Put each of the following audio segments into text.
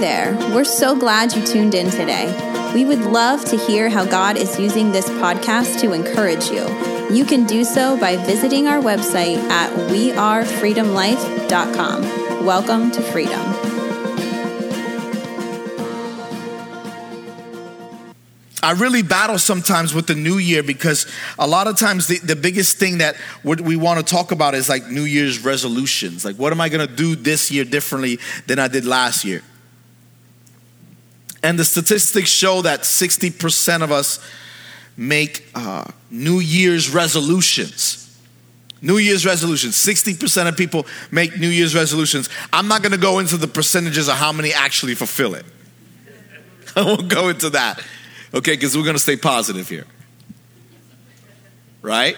there. We're so glad you tuned in today. We would love to hear how God is using this podcast to encourage you. You can do so by visiting our website at wearefreedomlife.com. Welcome to freedom. I really battle sometimes with the new year because a lot of times the biggest thing that we want to talk about is like New Year's resolutions. Like, what am I going to do this year differently than I did last year? And the statistics show that 60% of us make New Year's resolutions. 60% of people make New Year's resolutions. I'm not going to go into the percentages of how many actually fulfill it. I won't go into that. Okay, because we're going to stay positive here. Right?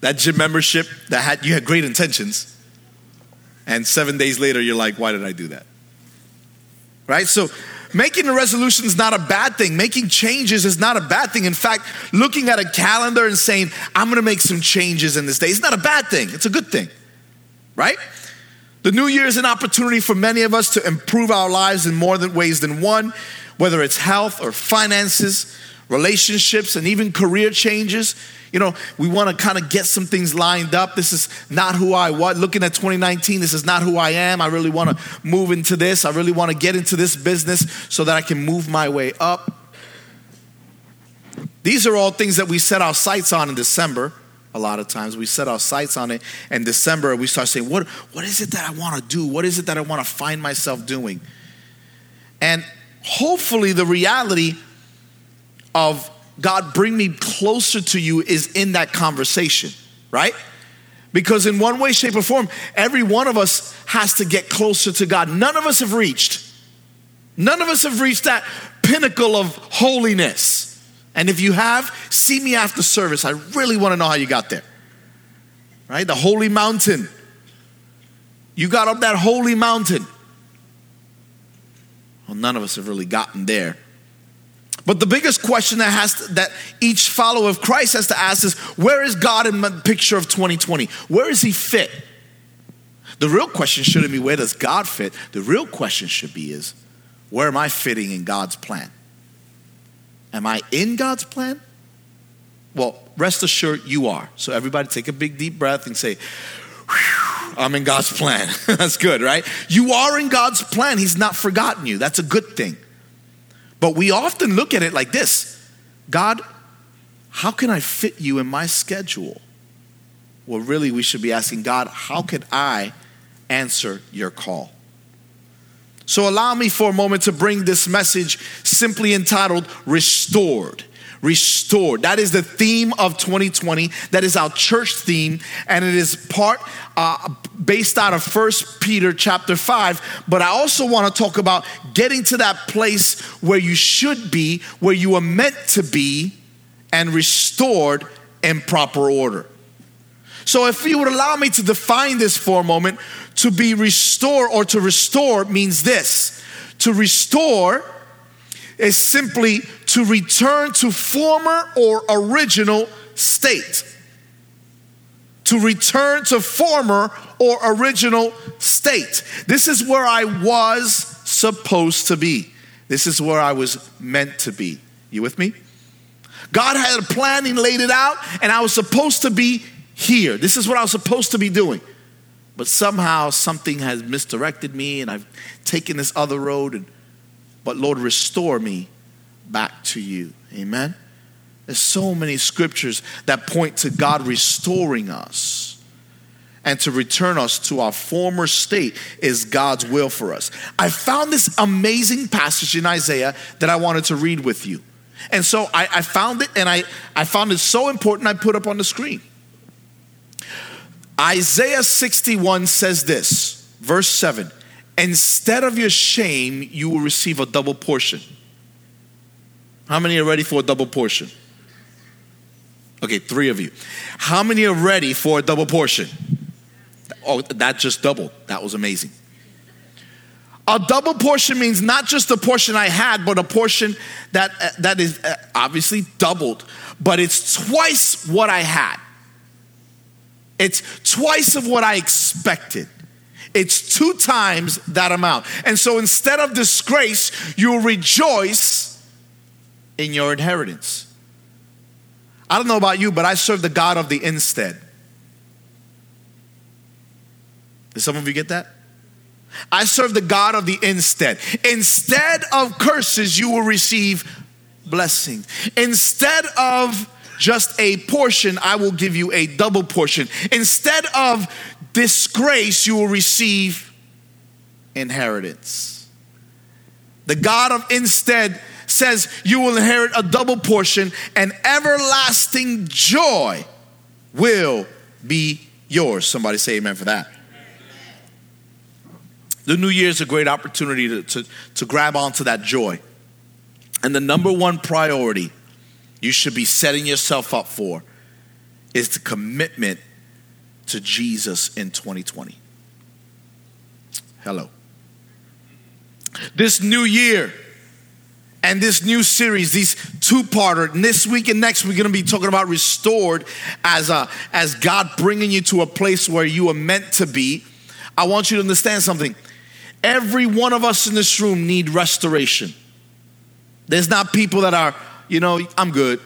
That gym membership, you had great intentions. And 7 days later, you're like, why did I do that? Right? So making a resolution is not a bad thing. Making changes is not a bad thing. In fact, looking at a calendar and saying, I'm going to make some changes in this day, it's not a bad thing. It's a good thing. Right? The new year is an opportunity for many of us to improve our lives in more ways than one. Whether it's health or finances, relationships, and even career changes. You know, we want to kind of get some things lined up. This is not who I was. Looking at 2019, this is not who I am. I really want to move into this. I really want to get into this business so that I can move my way up. These are all things that we set our sights on in December. A lot of times we set our sights on it in December. We start saying, what is it that I want to do? What is it that I want to find myself doing? And hopefully the reality of God bring me closer to you is in that conversation, right? Because in one way, shape, or form, every one of us has to get closer to God. None of us have reached that pinnacle of holiness. And if you have, see me after service. I really want to know how you got there, right? The holy mountain. You got up that holy mountain. Well, none of us have really gotten there. But the biggest question that each follower of Christ has to ask is, where is God in the picture of 2020? Where is he fit? The real question shouldn't be, where does God fit? The real question should be is, where am I fitting in God's plan? Am I in God's plan? Well, rest assured you are. So everybody take a big deep breath and say, I'm in God's plan. That's good, right? You are in God's plan. He's not forgotten you. That's a good thing. But we often look at it like this. God, how can I fit you in my schedule? Well, really, we should be asking God, how could I answer your call? So allow me for a moment to bring this message simply entitled Restored. Restored. That is the theme of 2020. That is our church theme, and it is based out of 1 Peter chapter 5. But I also want to talk about getting to that place where you should be, where you are meant to be, and restored in proper order. So if you would allow me to define this for a moment, to be restored or to restore means this. To restore is simply to return to former or original state. To return to former or original state. This is where I was supposed to be. This is where I was meant to be. You with me? God had a plan and laid it out, and I was supposed to be here. This is what I was supposed to be doing. But somehow something has misdirected me, and I've taken this other road, but Lord, restore me back to you. Amen. There's so many scriptures that point to God restoring us, and to return us to our former state is God's will for us. I found this amazing passage in Isaiah that I wanted to read with you. And so I found it, and I found it so important I put up on the screen. Isaiah 61 says this, verse 7. Instead of your shame, you will receive a double portion. How many are ready for a double portion? Okay, three of you. How many are ready for a double portion? Oh, that just doubled. That was amazing. A double portion means not just the portion I had, but a portion that is obviously doubled, but it's twice what I had. It's twice of what I expected. It's 2 times that amount. And so instead of disgrace, you rejoice in your inheritance. I don't know about you, but I serve the God of the instead. Did some of you get that? I serve the God of the instead. Instead of curses, you will receive blessing. Instead of just a portion, I will give you a double portion. Instead of disgrace, you will receive inheritance. The God of instead says you will inherit a double portion, and everlasting joy will be yours. Somebody say amen for that. The new year is a great opportunity to grab onto that joy. And the number one priority you should be setting yourself up for is the commitment to Jesus in 2020. Hello. This new year and this new series, these two-parter, this week and next, we're going to be talking about restored as God bringing you to a place where you are meant to be. I want you to understand something. Every one of us in this room need restoration. There's not people that are, I'm good.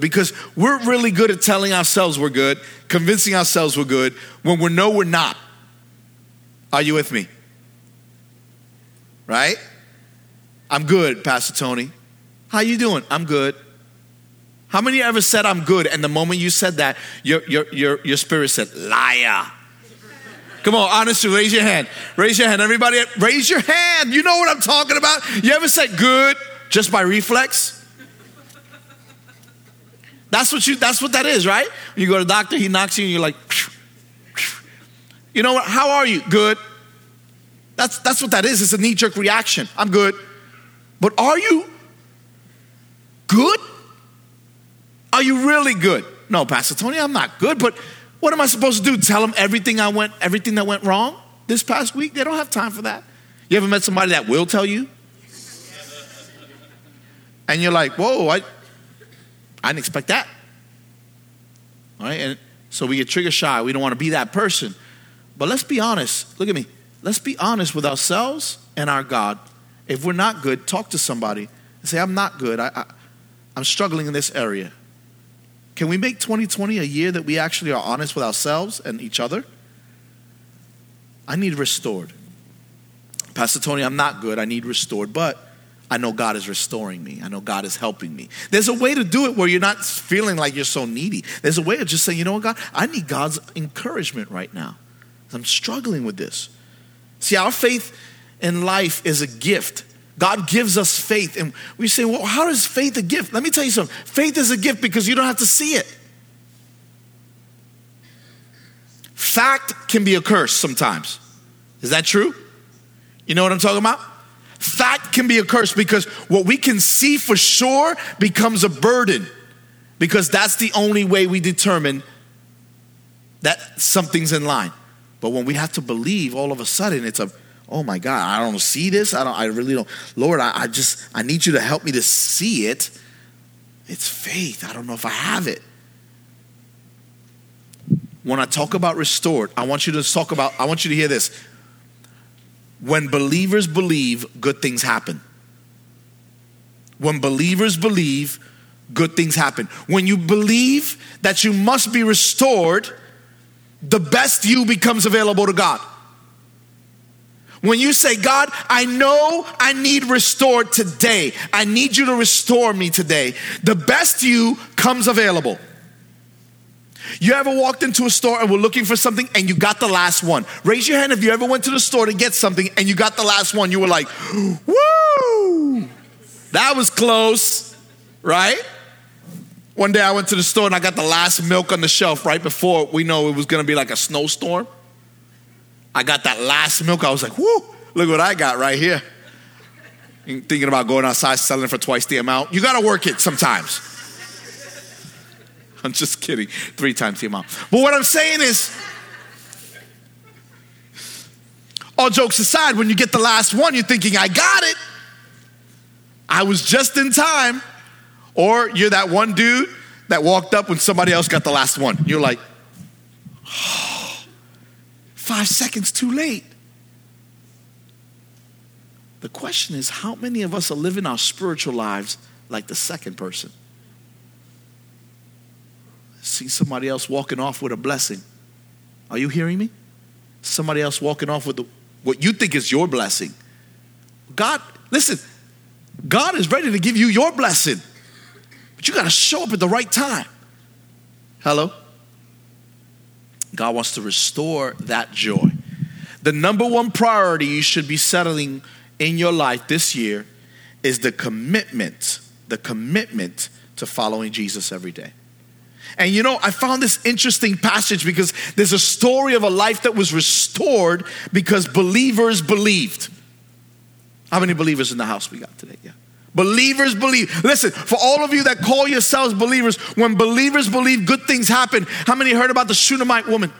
Because we're really good at telling ourselves we're good, convincing ourselves we're good, when we know we're not. Are you with me? Right? I'm good, Pastor Tony. How you doing? I'm good. How many ever said I'm good, and the moment you said that, your spirit said, liar. Come on, honestly, raise your hand. Raise your hand. Everybody, raise your hand. You know what I'm talking about. You ever said good just by reflex? That's what that is, right? You go to the doctor, he knocks you, and you're like, you know what? How are you? Good. That's what that is. It's a knee-jerk reaction. I'm good. But are you good? Are you really good? No, Pastor Tony, I'm not good, but what am I supposed to do? Tell them everything that went wrong this past week? They don't have time for that. You ever met somebody that will tell you? And you're like, whoa, I didn't expect that. All right, and so we get trigger shy. We don't want to be that person. But let's be honest. Look at me. Let's be honest with ourselves and our God. If we're not good, talk to somebody and say, I'm not good. I'm struggling in this area. Can we make 2020 a year that we actually are honest with ourselves and each other? I need restored. Pastor Tony, I'm not good. I need restored, but I know God is restoring me. I know God is helping me. There's a way to do it where you're not feeling like you're so needy. There's a way of just saying, you know what, God, I need God's encouragement right now. I'm struggling with this. See, our faith in life is a gift. God gives us faith. And we say, well, how is faith a gift? Let me tell you something. Faith is a gift because you don't have to see it. Fact can be a curse sometimes. Is that true? You know what I'm talking about? Fact can be a curse because what we can see for sure becomes a burden, because that's the only way we determine that something's in line. But when we have to believe, all of a sudden it's a, oh my God, I don't see this. I really don't. Lord, I need you to help me to see it. It's faith. I don't know if I have it. When I talk about restored, I want you to hear this. When believers believe, good things happen. When believers believe, good things happen. When you believe that you must be restored, the best you becomes available to God. When you say, God, I know I need restored today. I need you to restore me today. The best you comes available. You ever walked into a store and were looking for something and you got the last one? Raise your hand if you ever went to the store to get something and you got the last one. You were like, woo, that was close, right? One day I went to the store and I got the last milk on the shelf right before we know it was going to be like a snowstorm. I got that last milk. I was like, whoo, look what I got right here. And thinking about going outside, selling for twice the amount. You got to work it sometimes. I'm just kidding. 3 times the amount. But what I'm saying is, all jokes aside, when you get the last one, you're thinking, I got it. I was just in time. Or you're that one dude that walked up when somebody else got the last one. You're like, 5 seconds too late. The question is, how many of us are living our spiritual lives like the second person? See somebody else walking off with a blessing. Are you hearing me? Somebody else walking off with what you think is your blessing. God, listen, God is ready to give you your blessing, but you got to show up at the right time. Hello? God wants to restore that joy. The number one priority you should be settling in your life this year is the commitment to following Jesus every day. And you know, I found this interesting passage because there's a story of a life that was restored because believers believed. How many believers in the house we got today? Yeah. Believers believe. Listen, for all of you that call yourselves believers, when believers believe, good things happen. How many heard about the Shunammite woman?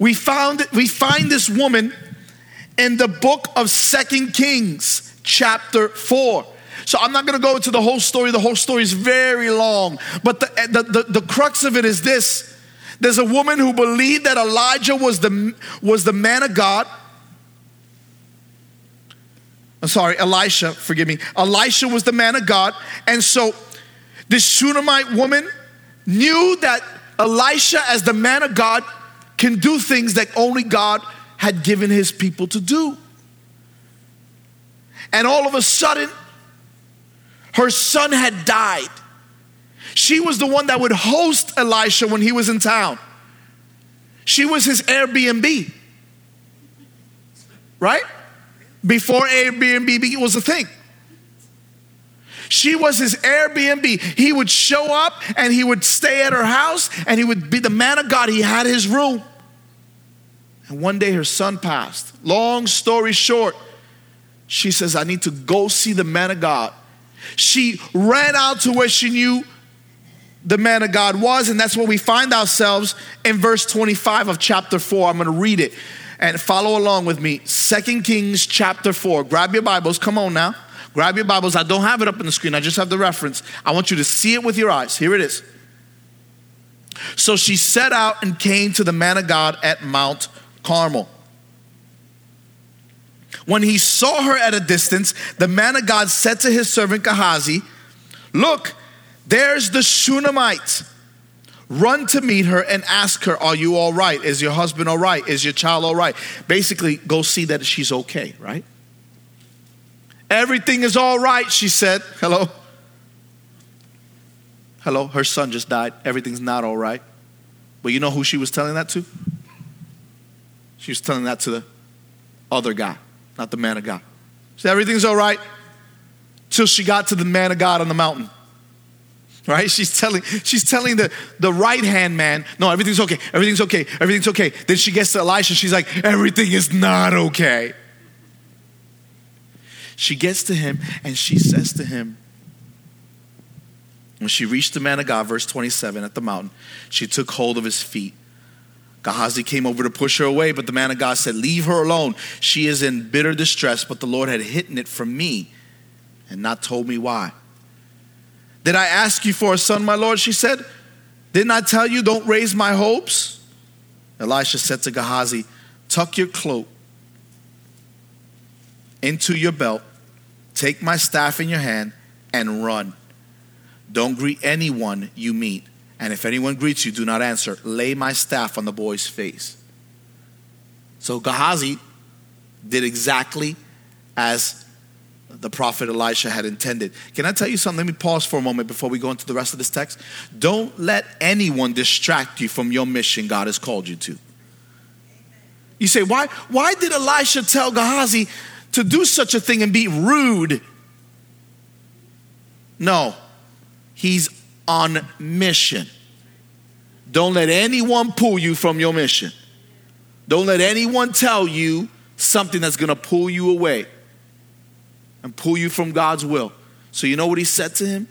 We find this woman in the book of 2 Kings, chapter 4. So I'm not going to go into the whole story. The whole story is very long. But the crux of it is this. There's a woman who believed that Elijah was the man of God. I'm sorry, Elisha, forgive me. Elisha was the man of God. And so this Shunammite woman knew that Elisha, as the man of God, can do things that only God had given his people to do. And all of a sudden, her son had died. She was the one that would host Elisha when he was in town. She was his Airbnb, right? Before Airbnb was a thing. She was his Airbnb. He would show up and he would stay at her house and he would be the man of God. He had his room. And one day her son passed. Long story short, she says, I need to go see the man of God. She ran out to where she knew the man of God was, and that's where we find ourselves in verse 25 of chapter 4. I'm going to read it and follow along with me. 2 Kings chapter 4. Grab your Bibles. Come on now. Grab your Bibles. I don't have it up on the screen. I just have the reference. I want you to see it with your eyes. Here it is. So she set out and came to the man of God at Mount Carmel. When he saw her at a distance, the man of God said to his servant Gehazi, look, there's the Shunammite. Run to meet her and ask her, are you all right? Is your husband all right? Is your child all right? Basically, go see that she's okay, right? Everything is all right, she said. Hello? Hello? Her son just died. Everything's not all right. But you know who she was telling that to? She was telling that to the other guy. Not the man of God. So everything's all right till she got to the man of God on the mountain. Right? She's telling the right-hand man, no, everything's okay. Everything's okay. Everything's okay. Then she gets to Elisha. She's like, everything is not okay. She gets to him and she says to him, when she reached the man of God, verse 27, at the mountain, she took hold of his feet. Gehazi came over to push her away, but the man of God said, leave her alone. She is in bitter distress, but the Lord had hidden it from me and not told me why. Did I ask you for a son, my Lord? She said, didn't I tell you don't raise my hopes? Elisha said to Gehazi, tuck your cloak into your belt, take my staff in your hand, and run. Don't greet anyone you meet. And if anyone greets you, do not answer. Lay my staff on the boy's face. So Gehazi did exactly as the prophet Elisha had intended. Can I tell you something? Let me pause for a moment before we go into the rest of this text. Don't let anyone distract you from your mission God has called you to. You say, why did Elisha tell Gehazi to do such a thing and be rude? No, he's on mission. Don't let anyone pull you from your mission. Don't let anyone tell you something that's going to pull you away and pull you from God's will. So you know what he said to him?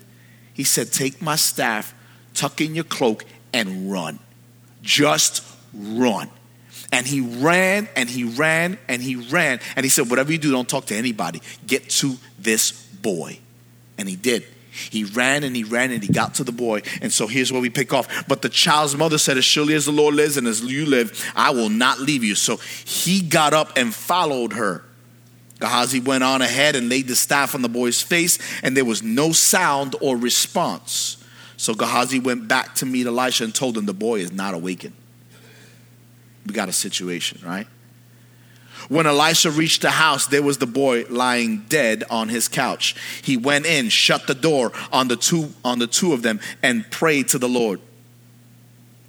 He said, take my staff, tuck in your cloak, and run. Just run. And he ran, and he ran, and he ran. And he said, whatever you do, don't talk to anybody. Get to this boy. And he did. He ran and he ran and he got to the boy. And so here's where we pick off. But the child's mother said, as surely as the Lord lives and as you live, I will not leave you. So he got up and followed her. Gehazi went on ahead and laid the staff on the boy's face, and there was no sound or response. So Gehazi went back to meet Elisha and told him, the boy is not awakened. We got a situation, right? When Elisha reached the house, there was the boy lying dead on his couch. He went in, shut the door on the two of them, and prayed to the Lord.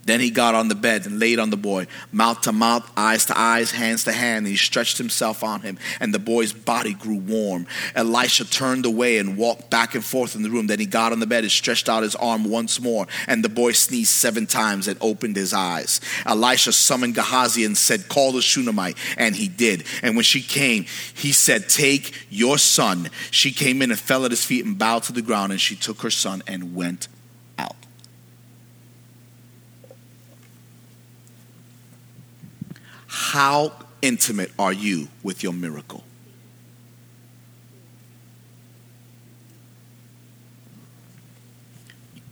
Then he got on the bed and laid on the boy, mouth to mouth, eyes to eyes, hands to hand. And he stretched himself on him, and the boy's body grew warm. Elisha turned away and walked back and forth in the room. Then he got on the bed and stretched out his arm once more, and the boy sneezed 7 times and opened his eyes. Elisha summoned Gehazi and said, call the Shunammite, and he did. And when she came, he said, take your son. She came in and fell at his feet and bowed to the ground, and she took her son and went out. How intimate are you with your miracle?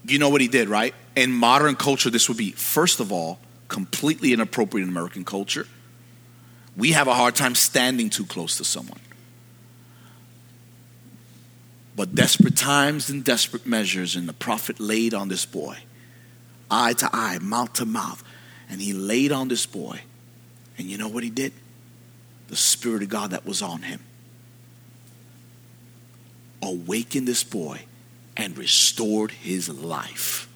You know what he did, right? In modern culture, this would be, first of all, completely inappropriate in American culture. We have a hard time standing too close to someone. But desperate times and desperate measures, and the prophet laid on this boy, eye to eye, mouth to mouth, and he laid on this boy. And you know what he did? The Spirit of God that was on him awakened this boy and restored his life.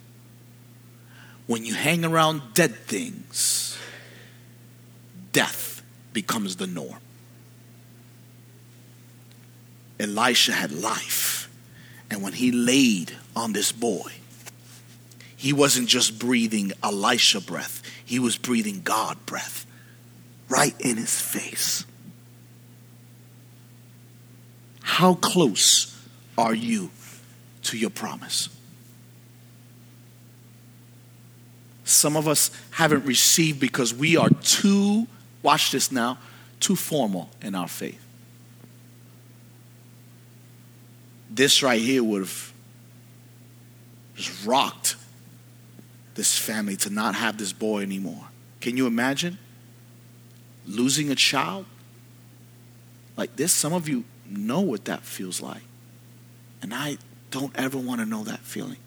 When you hang around dead things, death becomes the norm. Elisha had life. And when he laid on this boy, he wasn't just breathing Elisha breath. He was breathing God breath. Right in his face. How close are you to your promise? Some of us haven't received because we are too, watch this now, too formal in our faith. This right here would have just rocked this family to not have this boy anymore. Can you imagine? Losing a child like this, some of you know what that feels like. And I don't ever want to know that feeling.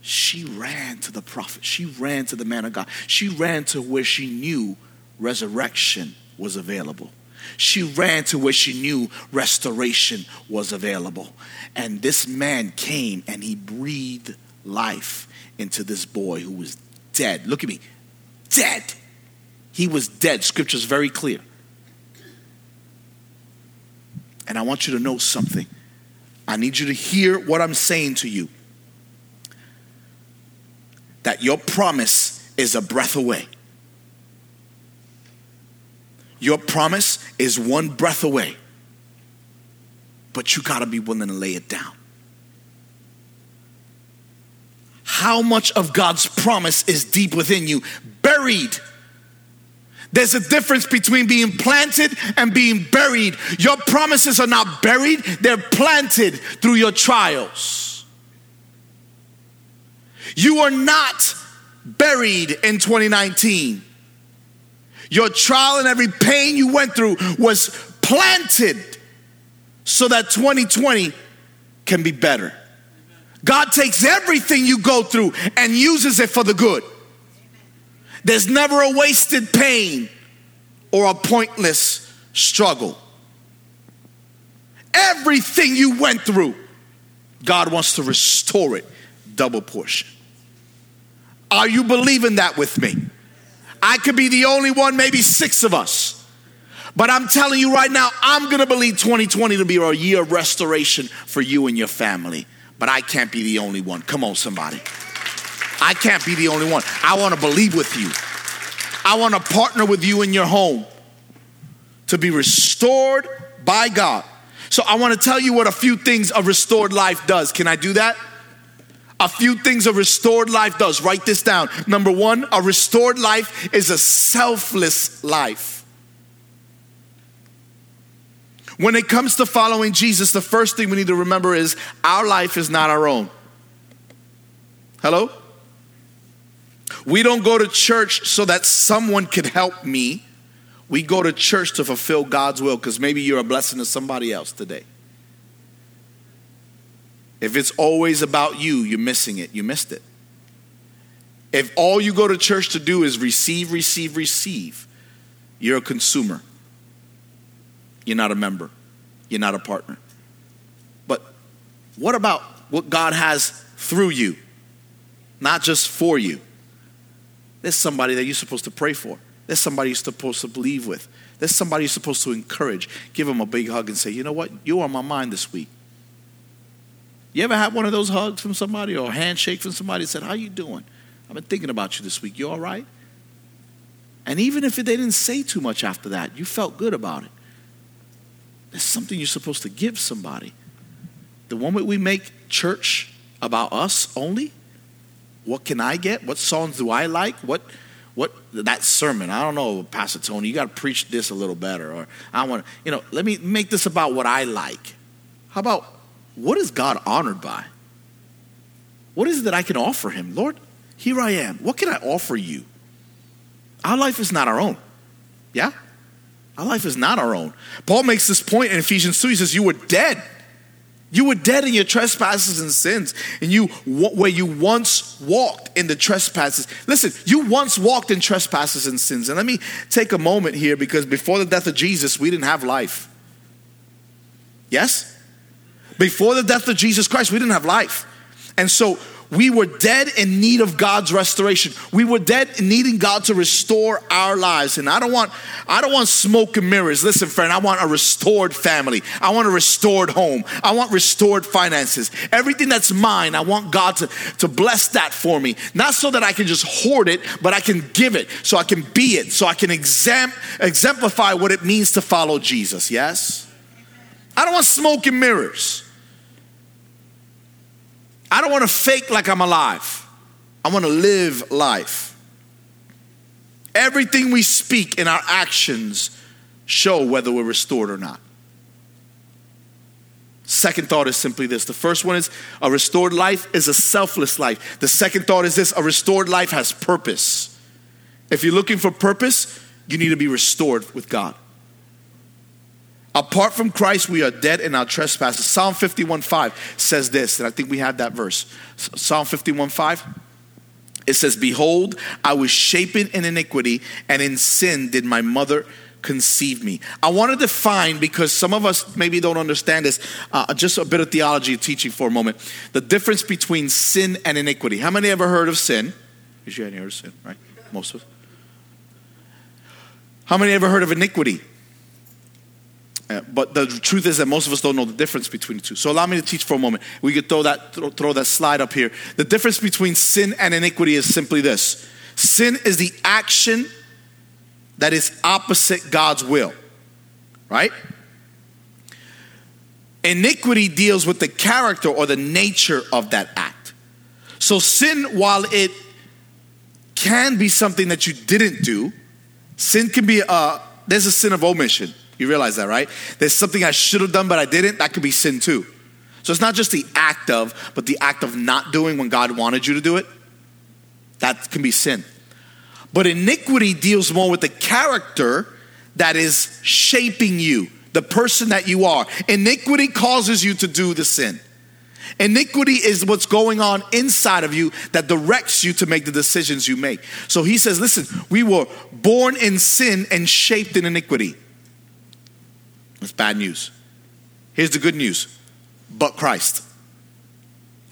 She ran to the prophet. She ran to the man of God. She ran to where she knew resurrection was available. She ran to where she knew restoration was available. And this man came and he breathed life into this boy who was dead. Look at me. Dead. He was dead. Scripture's very clear. And I want you to know something. I need you to hear what I'm saying to you. That your promise is a breath away. Your promise is one breath away. But you got to be willing to lay it down. How much of God's promise is deep within you? Buried. There's a difference between being planted and being buried. Your promises are not buried. They're planted through your trials. You are not buried in 2019. Your trial and every pain you went through was planted so that 2020 can be better. God takes everything you go through and uses it for the good. There's never a wasted pain or a pointless struggle. Everything you went through, God wants to restore it, double portion. Are you believing that with me? I could be the only one, maybe 6 of us. But I'm telling you right now, I'm going to believe 2020 to be a year of restoration for you and your family. But I can't be the only one. Come on, somebody. I can't be the only one. I want to believe with you. I want to partner with you in your home to be restored by God. So I want to tell you what a few things a restored life does. Can I do that? A few things a restored life does. Write this down. Number 1, a restored life is a selfless life. When it comes to following Jesus, the first thing we need to remember is our life is not our own. Hello? We don't go to church so that someone could help me. We go to church to fulfill God's will, because maybe you're a blessing to somebody else today. If it's always about you, you're missing it. You missed it. If all you go to church to do is receive, receive, receive, you're a consumer. You're not a member. You're not a partner. But what about what God has through you? Not just for you. There's somebody that you're supposed to pray for. There's somebody you're supposed to believe with. There's somebody you're supposed to encourage. Give them a big hug and say, you know what? You're on my mind this week. You ever had one of those hugs from somebody or a handshake from somebody that said, how you doing? I've been thinking about you this week. You all right? And even if they didn't say too much after that, you felt good about it. There's something you're supposed to give somebody. The moment we make church about us only, what can I get? What songs do I like? What that sermon? I don't know, Pastor Tony, you got to preach this a little better. Or I want to, let me make this about what I like. How about what is God honored by? What is it that I can offer him? Lord, here I am. What can I offer you? Our life is not our own. Yeah? Our life is not our own. Paul makes this point in Ephesians 2. He says, you were dead. You were dead in your trespasses and sins, and where you once walked in the trespasses. Listen, you once walked in trespasses and sins. And let me take a moment here, because before the death of Jesus, we didn't have life. Yes? Before the death of Jesus Christ, we didn't have life. And so we were dead in need of God's restoration. We were dead in needing God to restore our lives. And I don't want smoke and mirrors. Listen, friend, I want a restored family. I want a restored home. I want restored finances. Everything that's mine, I want God to bless that for me. Not so that I can just hoard it, but I can give it, so I can be it, so I can exemplify what it means to follow Jesus. Yes? I don't want smoke and mirrors. I don't want to fake like I'm alive. I want to live life. Everything we speak and our actions show whether we're restored or not. Second thought is simply this. The first one is a restored life is a selfless life. The second thought is this: a restored life has purpose. If you're looking for purpose, you need to be restored with God. Apart from Christ, we are dead in our trespasses. Psalm 51:5 says this, and I think we had that verse. Psalm 51:5, it says, behold, I was shapen in iniquity, and in sin did my mother conceive me. I want to define, because some of us maybe don't understand this, just a bit of theology teaching for a moment. The difference between sin and iniquity. How many ever heard of sin? Is you any heard of sin, right? Most of us. How many ever heard of iniquity? But the truth is that most of us don't know the difference between the two. So allow me to teach for a moment. We could throw that slide up here. The difference between sin and iniquity is simply this. Sin is the action that is opposite God's will, right? Iniquity deals with the character or the nature of that act. So sin, while it can be something that you didn't do, sin can be, there's a sin of omission. You realize that, right? There's something I should have done, but I didn't. That could be sin too. So it's not just the act of, but the act of not doing when God wanted you to do it. That can be sin. But iniquity deals more with the character that is shaping you, the person that you are. Iniquity causes you to do the sin. Iniquity is what's going on inside of you that directs you to make the decisions you make. So he says, listen, we were born in sin and shaped in iniquity. That's bad news. Here's the good news. But Christ.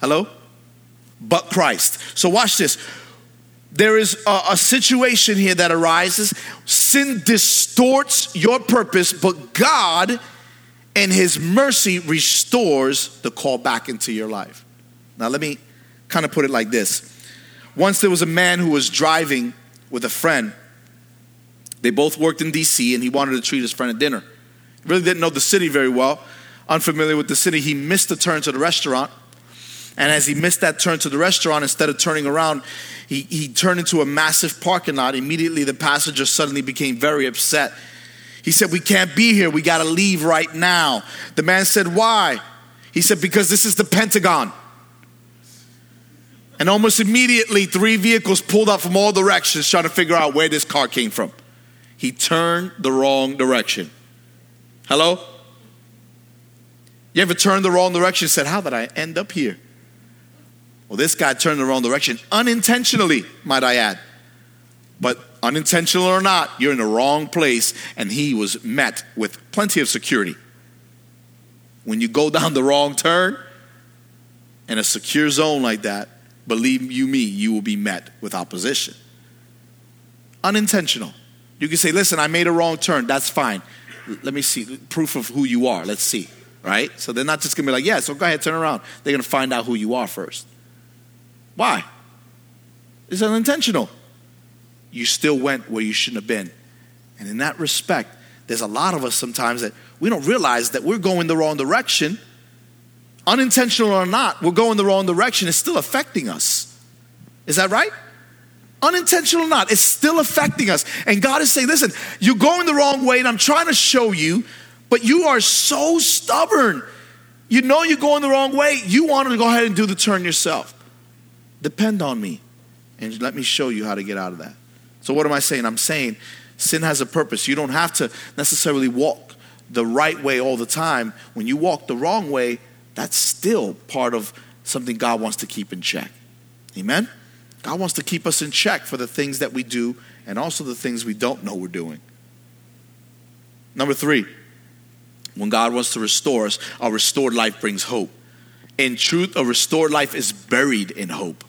Hello? But Christ. So watch this. There is a situation here that arises. Sin distorts your purpose, but God in his mercy restores the call back into your life. Now let me kind of put it like this. Once there was a man who was driving with a friend. They both worked in D.C. and he wanted to treat his friend at dinner. Really didn't know the city very well, unfamiliar with the city. He missed the turn to the restaurant. And as he missed that turn to the restaurant, instead of turning around, he turned into a massive parking lot. Immediately, the passenger suddenly became very upset. He said, we can't be here. We got to leave right now. The man said, why? He said, because this is the Pentagon. And almost immediately, 3 vehicles pulled up from all directions trying to figure out where this car came from. He turned the wrong direction. Hello? You ever turned the wrong direction and said, how did I end up here? Well, this guy turned the wrong direction unintentionally, might I add. But unintentional or not, you're in the wrong place, and he was met with plenty of security. When you go down the wrong turn in a secure zone like that, believe you me, you will be met with opposition. Unintentional. You can say, listen, I made a wrong turn. That's fine. Let me see. Proof of who you are. Let's see. Right? So they're not just going to be like, yeah, so go ahead, turn around. They're going to find out who you are first. Why? It's unintentional. You still went where you shouldn't have been. And in that respect, there's a lot of us sometimes that we don't realize that we're going the wrong direction. Unintentional or not, we're going the wrong direction. It's still affecting us. Is that right? Unintentional or not, it's still affecting us. And God is saying, listen, you're going the wrong way, and I'm trying to show you, but you are so stubborn. You know you're going the wrong way. You want to go ahead and do the turn yourself. Depend on me, and let me show you how to get out of that. So what am I saying? I'm saying sin has a purpose. You don't have to necessarily walk the right way all the time. When you walk the wrong way, that's still part of something God wants to keep in check. Amen? God wants to keep us in check for the things that we do and also the things we don't know we're doing. Number 3, when God wants to restore us, our restored life brings hope. In truth, a restored life is buried in hope.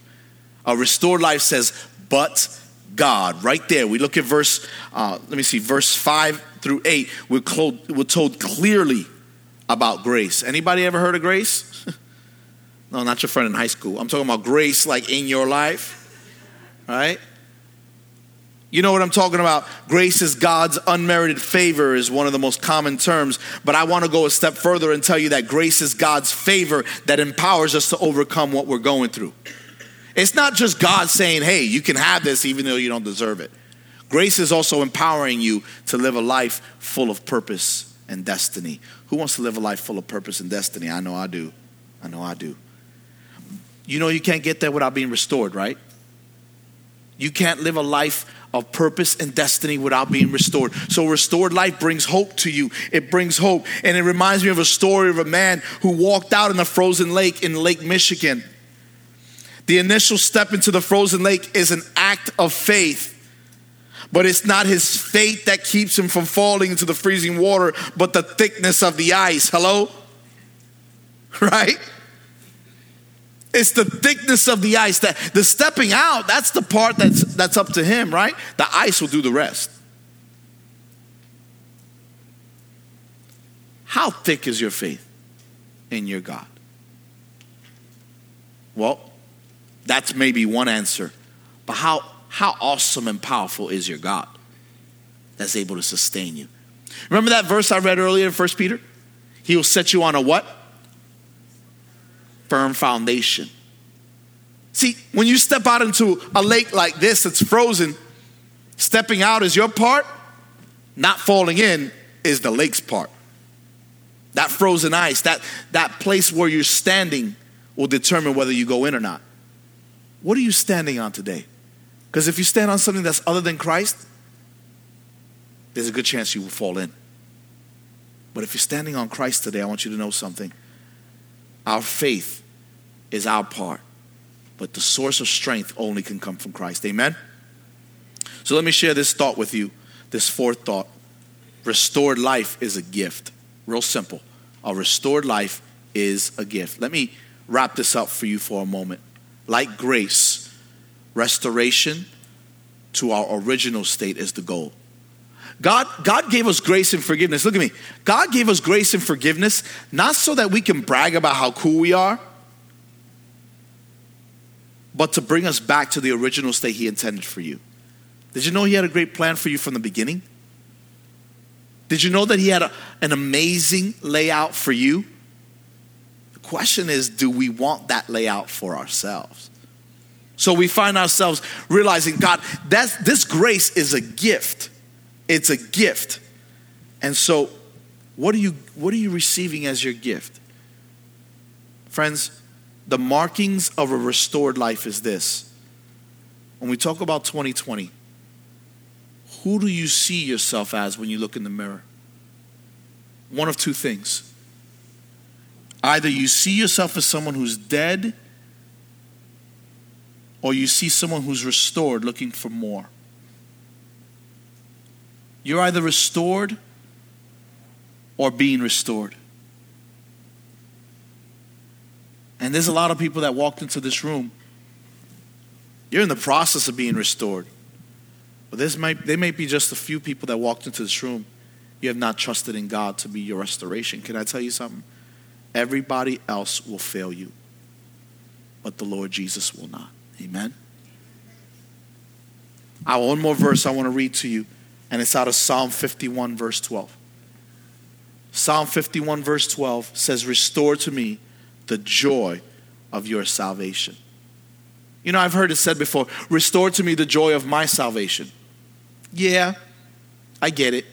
A restored life says, but God. Right there, we look at verse 5 through 8. We're told clearly about grace. Anybody ever heard of grace? No, not your friend in high school. I'm talking about grace like in your life, right? You know what I'm talking about. Grace is God's unmerited favor is one of the most common terms, but I want to go a step further and tell you that grace is God's favor that empowers us to overcome what we're going through. It's not just God saying, hey, you can have this even though you don't deserve it. Grace is also empowering you to live a life full of purpose and destiny. Who wants to live a life full of purpose and destiny? I know I do. You know you can't get there without being restored, right? You can't live a life of purpose and destiny without being restored. So restored life brings hope to you. It brings hope. And it reminds me of a story of a man who walked out in a frozen lake in Lake Michigan. The initial step into the frozen lake is an act of faith. But it's not his faith that keeps him from falling into the freezing water, but the thickness of the ice. Hello? Right? It's the thickness of the ice. That the stepping out, that's the part that's up to him, right? The ice will do the rest. How thick is your faith in your God? Well, that's maybe one answer. But how awesome and powerful is your God that's able to sustain you? Remember that verse I read earlier in 1 Peter? He will set you on a what? Firm foundation. See, when you step out into a lake like this that's frozen, stepping out is your part, not falling in is the lake's part. That frozen ice, that place where you're standing will determine whether you go in or not. What are you standing on today? Because if you stand on something that's other than Christ, there's a good chance you will fall in. But if you're standing on Christ today, I want you to know something. Our faith is our part, but the source of strength only can come from Christ. Amen? So let me share this thought with you, this 4th thought. Restored life is a gift. Real simple. A restored life is a gift. Let me wrap this up for you for a moment. Like grace, restoration to our original state is the goal. God gave us grace and forgiveness. Look at me. God gave us grace and forgiveness, not so that we can brag about how cool we are, but to bring us back to the original state he intended for you. Did you know he had a great plan for you from the beginning? Did you know that he had an amazing layout for you? The question is, do we want that layout for ourselves? So we find ourselves realizing, God, this grace is a gift. It's a gift. And so what are you receiving as your gift? Friends, the markings of a restored life is this. When we talk about 2020, who do you see yourself as when you look in the mirror? One of two things. Either you see yourself as someone who's dead, or you see someone who's restored looking for more. You're either restored or being restored. And there's a lot of people that walked into this room. You're in the process of being restored. But there might be just a few people that walked into this room. You have not trusted in God to be your restoration. Can I tell you something? Everybody else will fail you, but the Lord Jesus will not. Amen? One more verse I want to read to you, and it's out of Psalm 51, verse 12. Psalm 51, verse 12 says, "Restore to me the joy of your salvation." You know, I've heard it said before, "Restore to me the joy of my salvation." Yeah, I get it.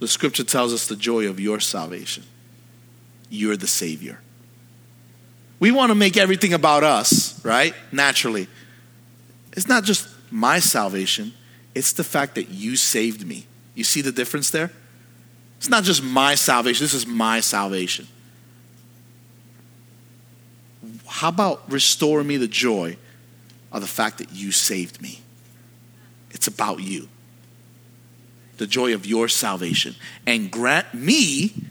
The scripture tells us the joy of your salvation. You're the Savior. We want to make everything about us, right? Naturally. It's not just my salvation. It's the fact that you saved me. You see the difference there? It's not just my salvation. This is my salvation. How about restore me the joy of the fact that you saved me? It's about you. The joy of your salvation. And grant me,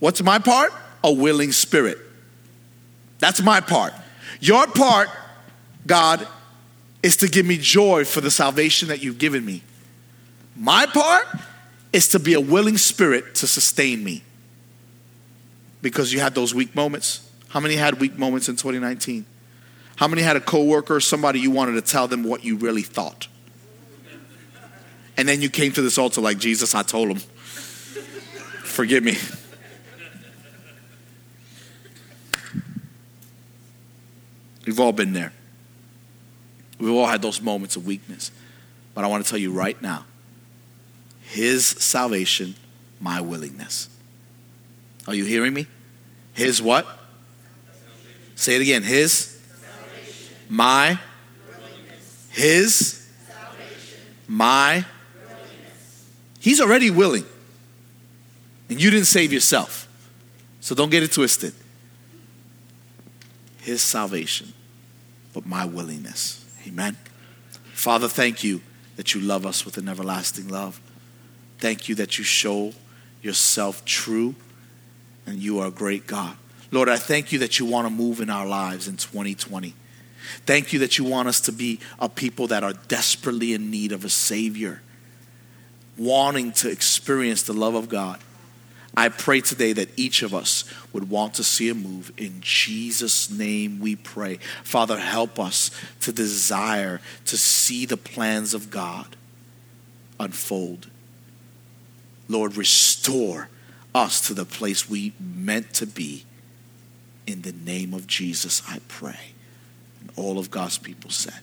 what's my part? A willing spirit. That's my part. Your part, God, is to give me joy for the salvation that you've given me. My part is to be a willing spirit to sustain me. Because you had those weak moments. How many had weak moments in 2019? How many had a coworker or somebody you wanted to tell them what you really thought? And then you came to this altar like, "Jesus, I told him. Forgive me." We've all been there. We've all had those moments of weakness. But I want to tell you right now, His salvation, my willingness. Are you hearing me? His what? Salvation. Say it again. His? Salvation. My? Willingness. His? Salvation. My? Willingness. He's already willing. And you didn't save yourself. So don't get it twisted. His salvation, but my willingness. Amen. Father, thank you that you love us with an everlasting love. Thank you that you show yourself true and you are a great God. Lord, I thank you that you want to move in our lives in 2020. Thank you that you want us to be a people that are desperately in need of a Savior, wanting to experience the love of God. I pray today that each of us would want to see a move. In Jesus' name we pray. Father, help us to desire to see the plans of God unfold. Lord, restore us to the place we meant to be. In the name of Jesus, I pray. And all of God's people said.